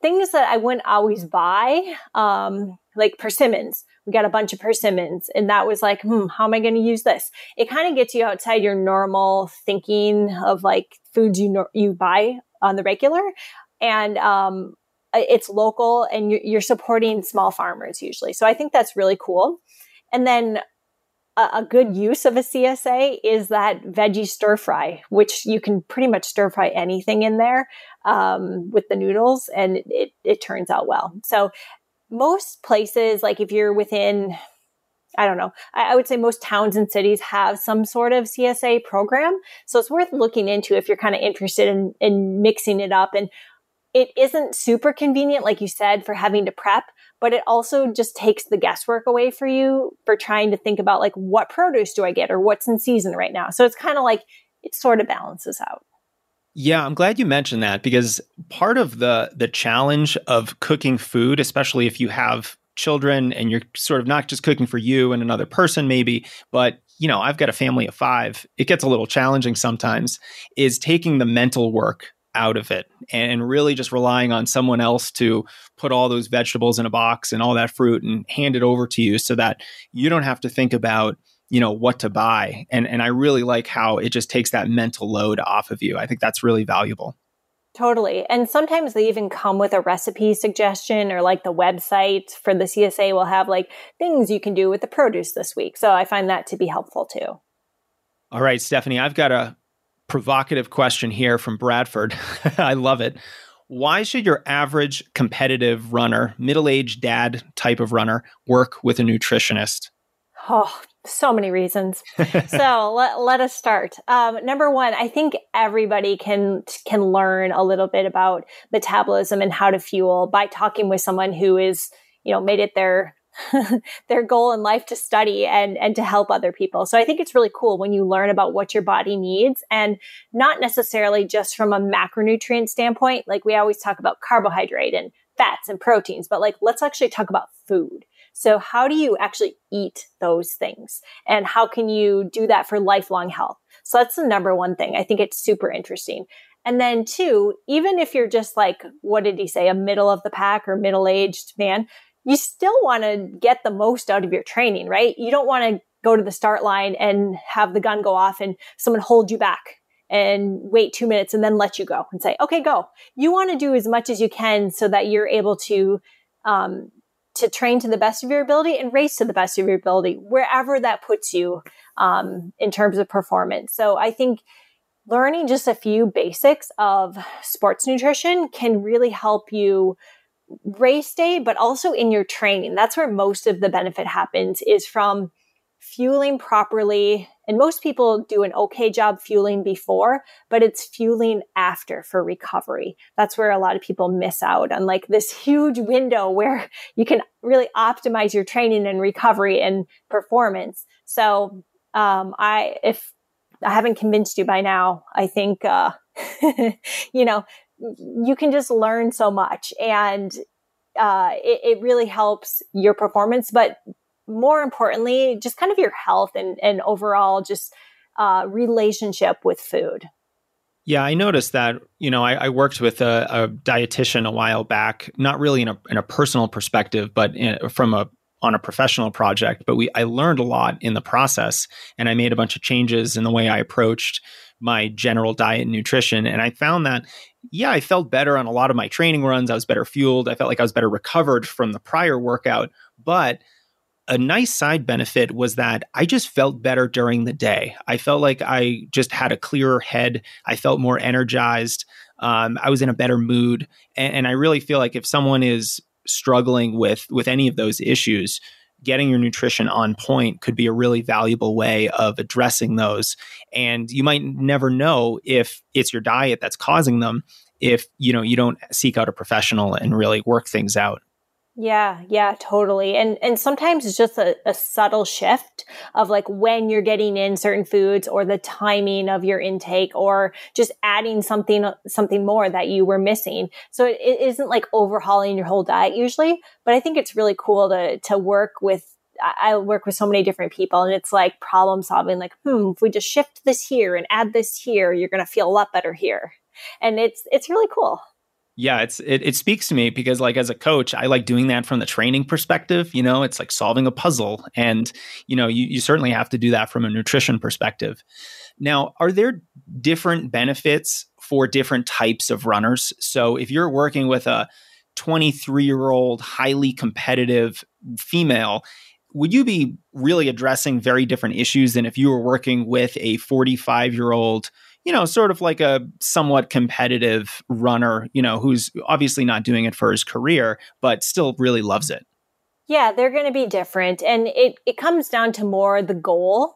things that I wouldn't always buy, um, like persimmons. We got a bunch of persimmons, and that was like, hmm, how am I going to use this? It kind of gets you outside your normal thinking of like foods you know, you buy on the regular. And, um, it's local, and you're supporting small farmers usually. So I think that's really cool. And then a good use of a C S A is that veggie stir fry, which you can pretty much stir fry anything in there um, with the noodles, and it, it turns out well. So most places, like if you're within I don't know, I, I would say most towns and cities have some sort of C S A program. So it's worth looking into if you're kind of interested in, in mixing it up. And it isn't super convenient, like you said, for having to prep, but it also just takes the guesswork away for you for trying to think about like, what produce do I get or what's in season right now? So it's kind of like, it sort of balances out. Yeah, I'm glad you mentioned that, because part of the the challenge of cooking food, especially if you have children and you're sort of not just cooking for you and another person maybe, but you know, I've got a family of five, it gets a little challenging sometimes, is taking the mental work out of it and really just relying on someone else to put all those vegetables in a box and all that fruit and hand it over to you so that you don't have to think about, you know, what to buy. And and I really like how it just takes that mental load off of you. I think that's really valuable. Totally. And sometimes they even come with a recipe suggestion, or like the website for the C S A will have like things you can do with the produce this week. So I find that to be helpful too. All right, Stephanie, I've got a provocative question here from Bradford. I love it. Why should your average competitive runner, middle-aged dad type of runner, work with a nutritionist? Oh, so many reasons. So let, let us start. Um, number one, I think everybody can can learn a little bit about metabolism and how to fuel by talking with someone who is, you know, made it their their goal in life to study and and to help other people. So I think it's really cool when you learn about what your body needs, and not necessarily just from a macronutrient standpoint. Like we always talk about carbohydrate and fats and proteins, but like let's actually talk about food. So how do you actually eat those things, and how can you do that for lifelong health? So that's the number one thing. I think it's super interesting. And then two, even if you're just like, what did he say, a middle of the pack or middle-aged man, you still want to get the most out of your training, right? You don't want to go to the start line and have the gun go off and someone hold you back and wait two minutes and then let you go and say, okay, go. You want to do as much as you can so that you're able to, um, to train to the best of your ability and race to the best of your ability, wherever that puts you um, in terms of performance. So I think learning just a few basics of sports nutrition can really help you race day, but also in your training. That's where most of the benefit happens, is from fueling properly. And most people do an okay job fueling before, but it's fueling after for recovery. That's where a lot of people miss out on like this huge window where you can really optimize your training and recovery and performance. So um, I, if I haven't convinced you by now, I think, uh, you know, you can just learn so much, and uh, it, it really helps your performance, but more importantly, just kind of your health and, and overall just uh, relationship with food. Yeah, I noticed that, you know, I, I worked with a, a dietitian a while back, not really in a, in a personal perspective, but in, from a on a professional project. But we I learned a lot in the process, and I made a bunch of changes in the way I approached my general diet and nutrition. And I found that, yeah, I felt better on a lot of my training runs. I was better fueled. I felt like I was better recovered from the prior workout. But a nice side benefit was that I just felt better during the day. I felt like I just had a clearer head. I felt more energized. Um, I was in a better mood. And, and I really feel like if someone is struggling with, with any of those issues, getting your nutrition on point could be a really valuable way of addressing those. And you might never know if it's your diet that's causing them, if you know you don't seek out a professional and really work things out. Yeah, yeah, totally. And and sometimes it's just a, a subtle shift of like when you're getting in certain foods, or the timing of your intake, or just adding something something more that you were missing. So it, it isn't like overhauling your whole diet usually, but I think it's really cool to to work with. I work with so many different people, and it's like problem solving, like, hmm, if we just shift this here and add this here, you're going to feel a lot better here. And it's it's really cool. Yeah, it's it, it speaks to me because, like, as a coach, I like doing that from the training perspective. You know, it's like solving a puzzle, and you know, you, you certainly have to do that from a nutrition perspective. Now, are there different benefits for different types of runners? So, if you're working with a twenty-three-year-old highly competitive female, would you be really addressing very different issues than if you were working with a forty-five-year-old? You know, sort of like a somewhat competitive runner, you know, who's obviously not doing it for his career, but still really loves it. Yeah, they're going to be different. And it, it comes down to more the goal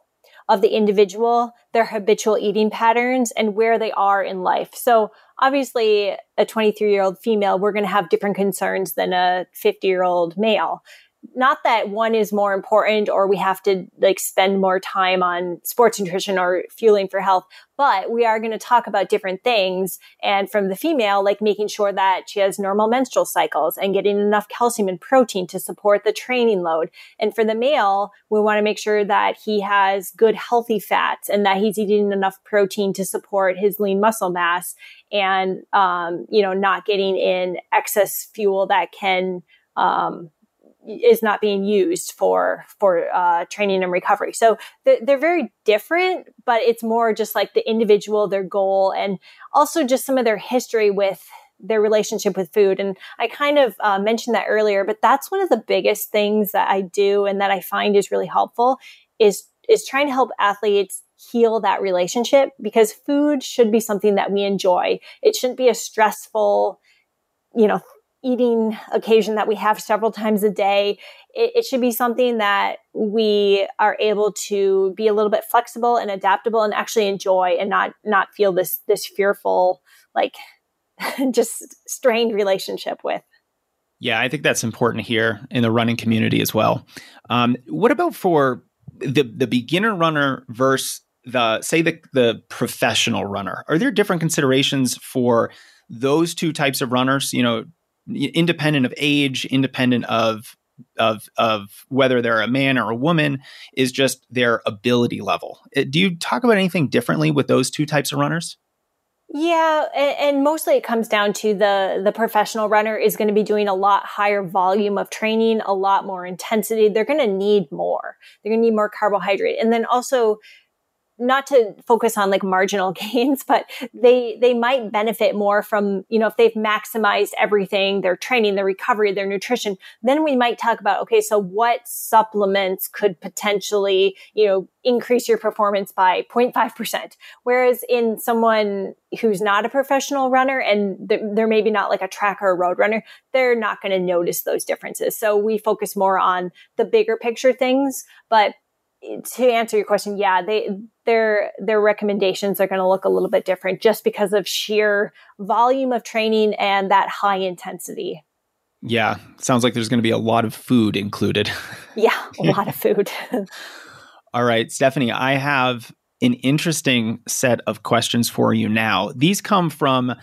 of the individual, their habitual eating patterns, and where they are in life. So obviously, a twenty-three-year-old female, we're going to have different concerns than a fifty-year-old male. Not that one is more important or we have to like spend more time on sports nutrition or fueling for health, but we are going to talk about different things. And from the female, like making sure that she has normal menstrual cycles and getting enough calcium and protein to support the training load. And for the male, we want to make sure that he has good healthy fats and that he's eating enough protein to support his lean muscle mass and, um, you know, not getting in excess fuel that can, um, is not being used for, for, uh, training and recovery. So th- they're very different, but it's more just like the individual, their goal, and also just some of their history with their relationship with food. And I kind of uh, mentioned that earlier, but that's one of the biggest things that I do and that I find is really helpful is, is trying to help athletes heal that relationship, because food should be something that we enjoy. It shouldn't be a stressful, you know, eating occasion that we have several times a day. It, it should be something that we are able to be a little bit flexible and adaptable and actually enjoy, and not, not feel this, this fearful, like just strained relationship with. Yeah. I think that's important here in the running community as well. Um, what about for the, the beginner runner versus the, say the, the professional runner? Are there different considerations for those two types of runners, you know, independent of age, independent of, of, of whether they're a man or a woman, is just their ability level? Do you talk about anything differently with those two types of runners? Yeah. And, and mostly it comes down to the, the professional runner is going to be doing a lot higher volume of training, a lot more intensity. They're going to need more. They're going to need more carbohydrate. And then also, not to focus on like marginal gains, but they, they might benefit more from, you know, if they've maximized everything, their training, their recovery, their nutrition, then we might talk about, okay, so what supplements could potentially, you know, increase your performance by zero point five percent. Whereas in someone who's not a professional runner and th- they're maybe not like a track or a road runner, they're not going to notice those differences. So we focus more on the bigger picture things, but to answer your question, yeah, they, their, their recommendations are going to look a little bit different just because of sheer volume of training and that high intensity. Yeah. Sounds like there's going to be a lot of food included. Yeah. A lot of food. All right, Stephanie, I have an interesting set of questions for you now. These come from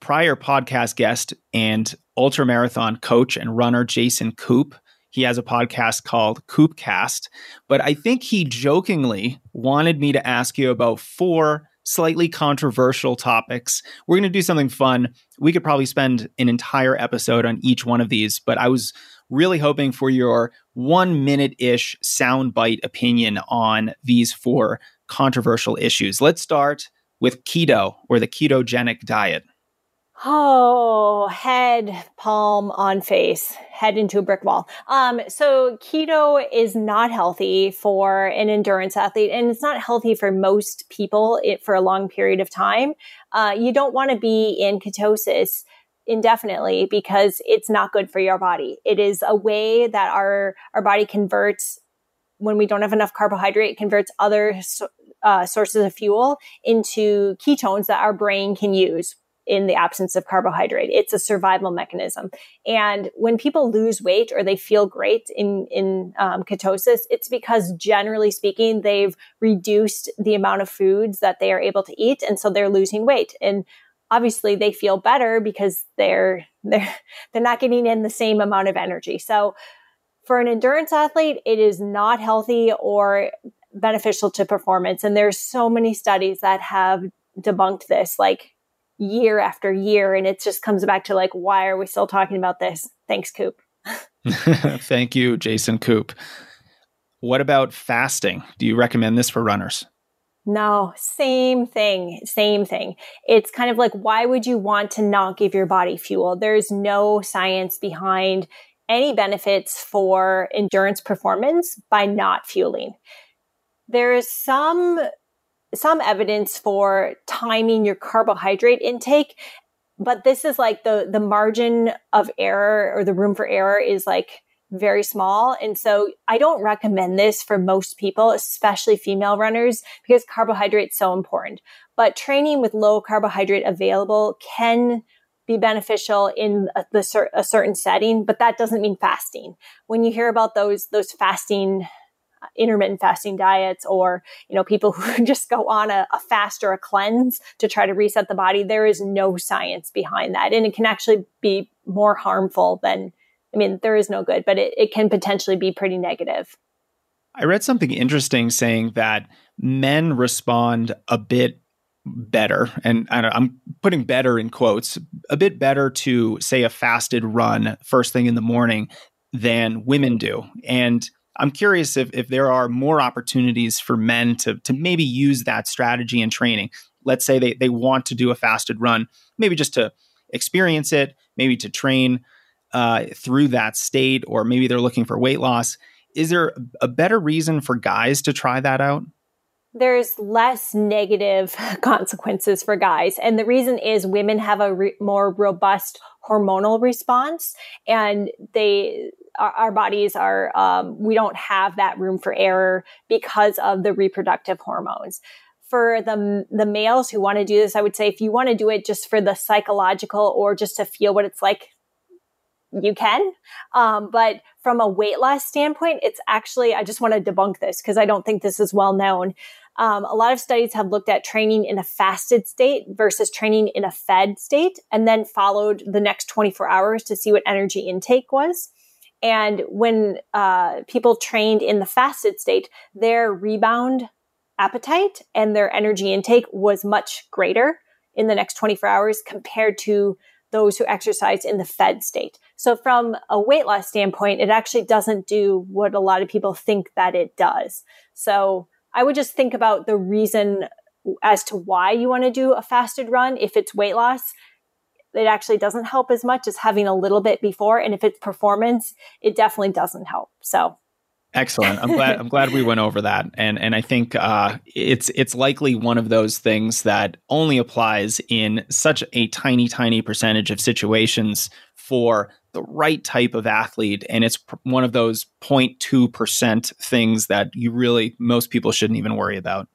prior podcast guest and ultramarathon coach and runner, Jason Coop. He has a podcast called Coopcast, but I think he jokingly wanted me to ask you about four slightly controversial topics. We're going to do something fun. We could probably spend an entire episode on each one of these, but I was really hoping for your one minute-ish soundbite opinion on these four controversial issues. Let's start with keto, or the ketogenic diet. Oh, head, palm on face, head into a brick wall. Um, so keto is not healthy for an endurance athlete, and it's not healthy for most people it, for a long period of time. Uh, you don't want to be in ketosis indefinitely because it's not good for your body. It is a way that our, our body converts, when we don't have enough carbohydrate, it converts other uh, sources of fuel into ketones that our brain can use in the absence of carbohydrate. It's a survival mechanism. And when people lose weight or they feel great in, in um, ketosis, it's because generally speaking, they've reduced the amount of foods that they are able to eat. And so they're losing weight. And obviously they feel better because they're, they're, they're not getting in the same amount of energy. So for an endurance athlete, it is not healthy or beneficial to performance. And there's so many studies that have debunked this, like year after year. And it just comes back to like, why are we still talking about this? Thanks, Coop. Thank you, Jason Coop. What about fasting? Do you recommend this for runners? No, same thing, same thing. It's kind of like, why would you want to not give your body fuel? There's no science behind any benefits for endurance performance by not fueling. There is some some evidence for timing your carbohydrate intake, but this is like the, the margin of error, or the room for error is like very small. And so I don't recommend this for most people, especially female runners, because carbohydrate is so important. But training with low carbohydrate available can be beneficial in a, the cer- a certain setting, but that doesn't mean fasting. When you hear about those those fasting, uh, intermittent fasting diets, or you know people who just go on a, a fast or a cleanse to try to reset the body, there is no science behind that, and it can actually be more harmful than, I mean, there is no good, but it, it can potentially be pretty negative. I read something interesting saying that men respond a bit better, and I don't, I'm putting better in quotes, a bit better to, say, a fasted run first thing in the morning than women do. And I'm curious if, if there are more opportunities for men to, to maybe use that strategy in training. Let's say they, they want to do a fasted run, maybe just to experience it, maybe to train uh, through that state, or maybe they're looking for weight loss. Is there a better reason for guys to try that out? There's less negative consequences for guys. And the reason is women have a re- more robust hormonal response, and they, our, our bodies are, um, we don't have that room for error because of the reproductive hormones. For the, the males who want to do this, I would say if you want to do it just for the psychological or just to feel what it's like, you can. Um, but from a weight loss standpoint, it's actually, I just want to debunk this because I don't think this is well known. Um, a lot of studies have looked at training in a fasted state versus training in a fed state, and then followed the next twenty-four hours to see what energy intake was. And when uh, people trained in the fasted state, their rebound appetite and their energy intake was much greater in the next twenty-four hours compared to those who exercise in the fed state. So from a weight loss standpoint, it actually doesn't do what a lot of people think that it does. So I would just think about the reason as to why you want to do a fasted run. If it's weight loss, it actually doesn't help as much as having a little bit before. And if it's performance, it definitely doesn't help. So excellent. I'm glad I'm glad we went over that. And and I think uh, it's it's likely one of those things that only applies in such a tiny, tiny percentage of situations for the right type of athlete. And it's pr- one of those zero point two percent things that you really, most people shouldn't even worry about.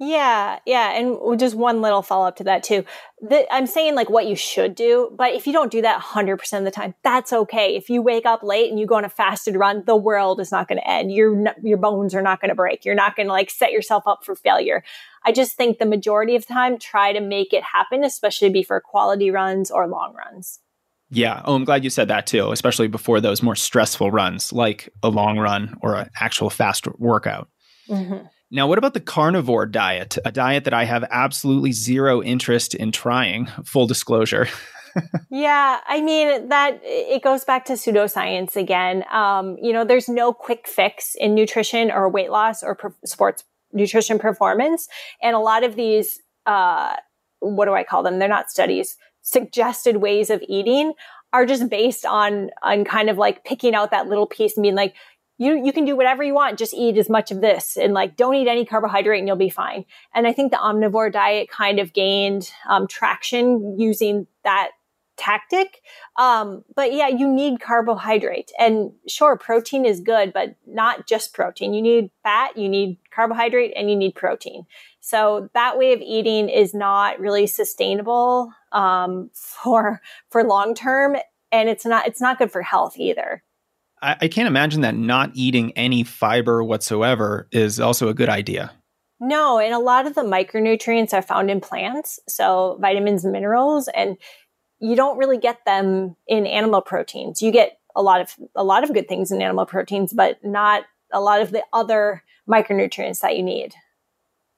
Yeah. Yeah. And just one little follow up to that too. The, I'm saying like what you should do, but if you don't do that one hundred percent of the time, that's okay. If you wake up late and you go on a fasted run, the world is not going to end. Your, your bones are not going to break. You're not going to like set yourself up for failure. I just think the majority of the time, try to make it happen, especially be for quality runs or long runs. Yeah. Oh, I'm glad you said that too, especially before those more stressful runs, like a long run or an actual fast workout. Mm-hmm. Now, what about the carnivore diet, a diet that I have absolutely zero interest in trying, full disclosure? Yeah, I mean, that it goes back to pseudoscience again. Um, you know, there's no quick fix in nutrition or weight loss or per- sports nutrition performance. And a lot of these, uh, what do I call them? They're not studies, suggested ways of eating are just based on, on kind of like picking out that little piece and being like, You you can do whatever you want, just eat as much of this and like don't eat any carbohydrate and you'll be fine. And I think the omnivore diet kind of gained um, traction using that tactic. Um, but yeah, you need carbohydrate. And sure, protein is good, but not just protein. You need fat, you need carbohydrate, and you need protein. So that way of eating is not really sustainable um, for for long term, and it's not it's not good for health either. I can't imagine that not eating any fiber whatsoever is also a good idea. No, and a lot of the micronutrients are found in plants, so vitamins and minerals, and you don't really get them in animal proteins. You get a lot of a lot of good things in animal proteins, but not a lot of the other micronutrients that you need.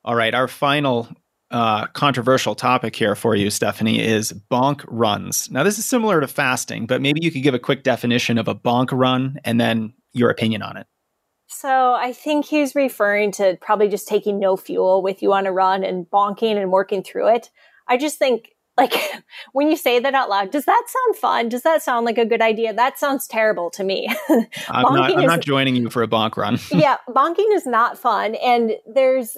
All right, our final Uh, controversial topic here for you, Stephanie, is bonk runs. Now, this is similar to fasting, but maybe you could give a quick definition of a bonk run and then your opinion on it. So I think he's referring to probably just taking no fuel with you on a run and bonking and working through it. I just think, like, when you say that out loud, does that sound fun? Does that sound like a good idea? That sounds terrible to me. I'm, not, I'm is, not joining you for a bonk run. Yeah, bonking is not fun. And there's,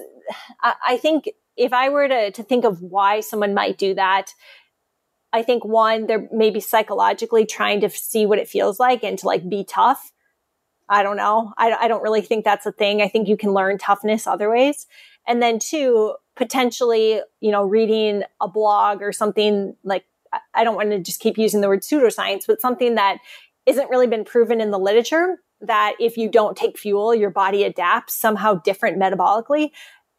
I, I think... If I were to, to think of why someone might do that, I think one, they're maybe psychologically trying to see what it feels like and to like be tough. I don't know. I, I don't really think that's a thing. I think you can learn toughness other ways. And then two, potentially, you know, reading a blog or something like, I don't want to just keep using the word pseudoscience, but something that isn't really been proven in the literature, that if you don't take fuel, your body adapts somehow different metabolically.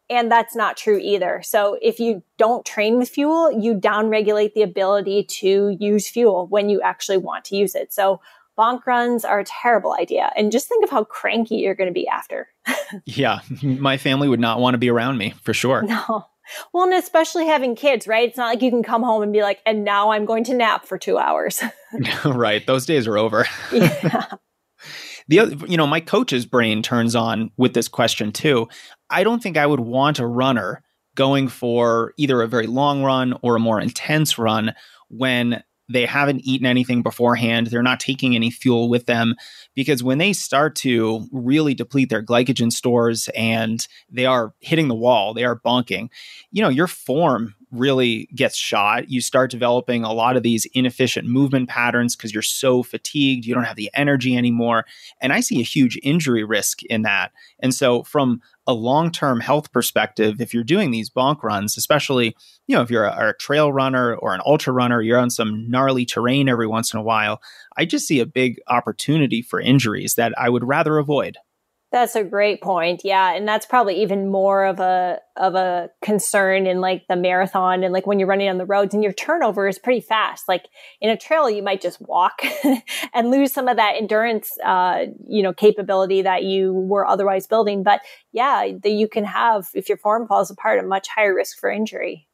And that's not true either. So if you don't train with fuel, you downregulate the ability to use fuel when you actually want to use it. So bonk runs are a terrible idea. And just think of how cranky you're going to be after. Yeah. My family would not want to be around me for sure. No. Well, and especially having kids, right? It's not like you can come home and be like, and now I'm going to nap for two hours. Right. Those days are over. Yeah. The other, you know, my coach's brain turns on with this question too. I don't think I would want a runner going for either a very long run or a more intense run when they haven't eaten anything beforehand. They're not taking any fuel with them, because when they start to really deplete their glycogen stores and they are hitting the wall, they are bonking, you know, your form really gets shot. You start developing a lot of these inefficient movement patterns because you're so fatigued. You don't have the energy anymore. And I see a huge injury risk in that. And so from a long-term health perspective, if you're doing these bonk runs, especially, you know, if you're a, a trail runner or an ultra runner, you're on some gnarly terrain every once in a while, I just see a big opportunity for injuries that I would rather avoid. That's a great point. Yeah. And that's probably even more of a of a concern in like the marathon and like when you're running on the roads and your turnover is pretty fast. Like in a trail, you might just walk and lose some of that endurance, uh, you know, capability that you were otherwise building. But yeah, that you can have, if your form falls apart, a much higher risk for injury.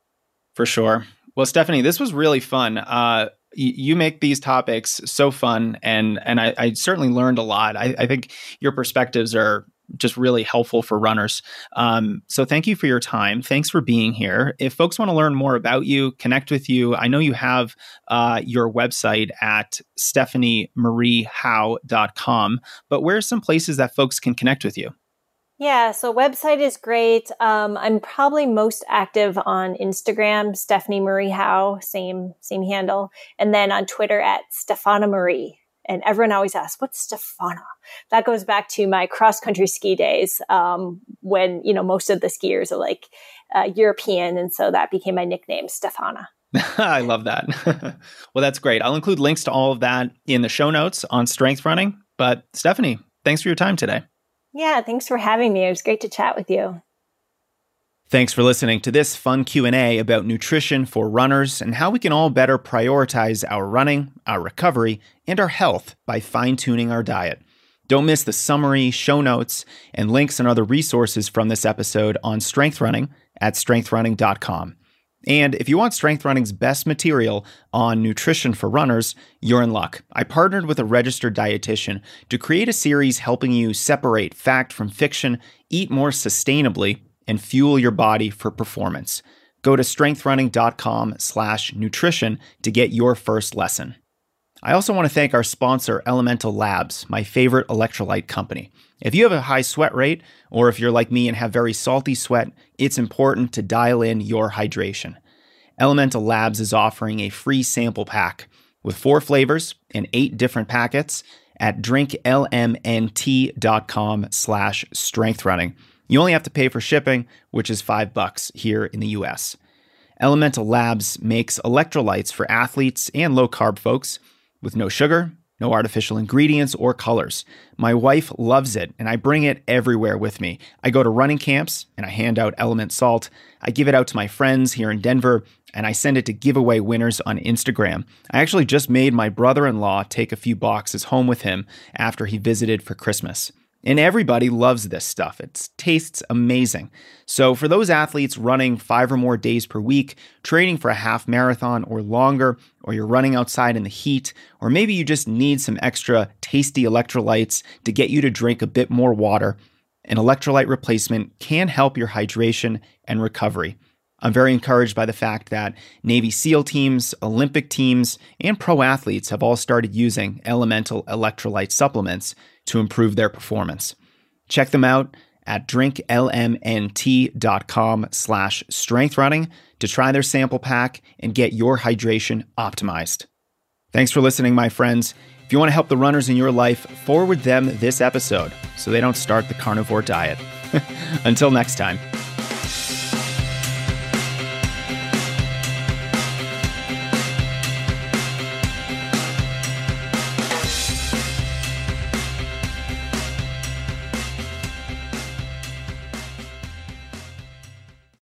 For sure. Well, Stephanie, this was really fun. Uh You make these topics so fun, and and I, I certainly learned a lot. I, I think your perspectives are just really helpful for runners. Um, so thank you for your time. Thanks for being here. If folks want to learn more about you, connect with you, I know you have uh, your website at Stephanie Marie Howe dot com, but where are some places that folks can connect with you? Yeah, so website is great. Um, I'm probably most active on Instagram, Stephanie Marie Howe, same same handle, and then on Twitter at Stefana Marie. And everyone always asks, "What's Stefana?" That goes back to my cross country ski days, um, when you know most of the skiers are like uh, European, and so that became my nickname, Stefana. I love that. Well, that's great. I'll include links to all of that in the show notes on Strength Running. But Stephanie, thanks for your time today. Yeah, thanks for having me. It was great to chat with you. Thanks for listening to this fun Q and A about nutrition for runners and how we can all better prioritize our running, our recovery, and our health by fine-tuning our diet. Don't miss the summary, show notes, and links and other resources from this episode on Strength Running at strength running dot com. And if you want Strength Running's best material on nutrition for runners, you're in luck. I partnered with a registered dietitian to create a series helping you separate fact from fiction, eat more sustainably, and fuel your body for performance. Go to strength running dot com slash nutrition to get your first lesson. I also want to thank our sponsor, Elemental Labs, my favorite electrolyte company. If you have a high sweat rate, or if you're like me and have very salty sweat, it's important to dial in your hydration. Elemental Labs is offering a free sample pack with four flavors and eight different packets at drink L M N T dot com slash strength running. You only have to pay for shipping, which is five bucks here in the U S. Elemental Labs makes electrolytes for athletes and low-carb folks, with no sugar, no artificial ingredients or colors. My wife loves it, and I bring it everywhere with me. I go to running camps, and I hand out Element Salt. I give it out to my friends here in Denver, and I send it to giveaway winners on Instagram. I actually just made my brother-in-law take a few boxes home with him after he visited for Christmas. And everybody loves this stuff. It tastes amazing. So for those athletes running five or more days per week, training for a half marathon or longer, or you're running outside in the heat, or maybe you just need some extra tasty electrolytes to get you to drink a bit more water, an electrolyte replacement can help your hydration and recovery. I'm very encouraged by the fact that Navy SEAL teams, Olympic teams, and pro athletes have all started using Elemental electrolyte supplements to improve their performance. Check them out at drink L M N T dot com slash strength running to try their sample pack and get your hydration optimized. Thanks for listening, my friends. If you want to help the runners in your life, forward them this episode so they don't start the carnivore diet. Until next time.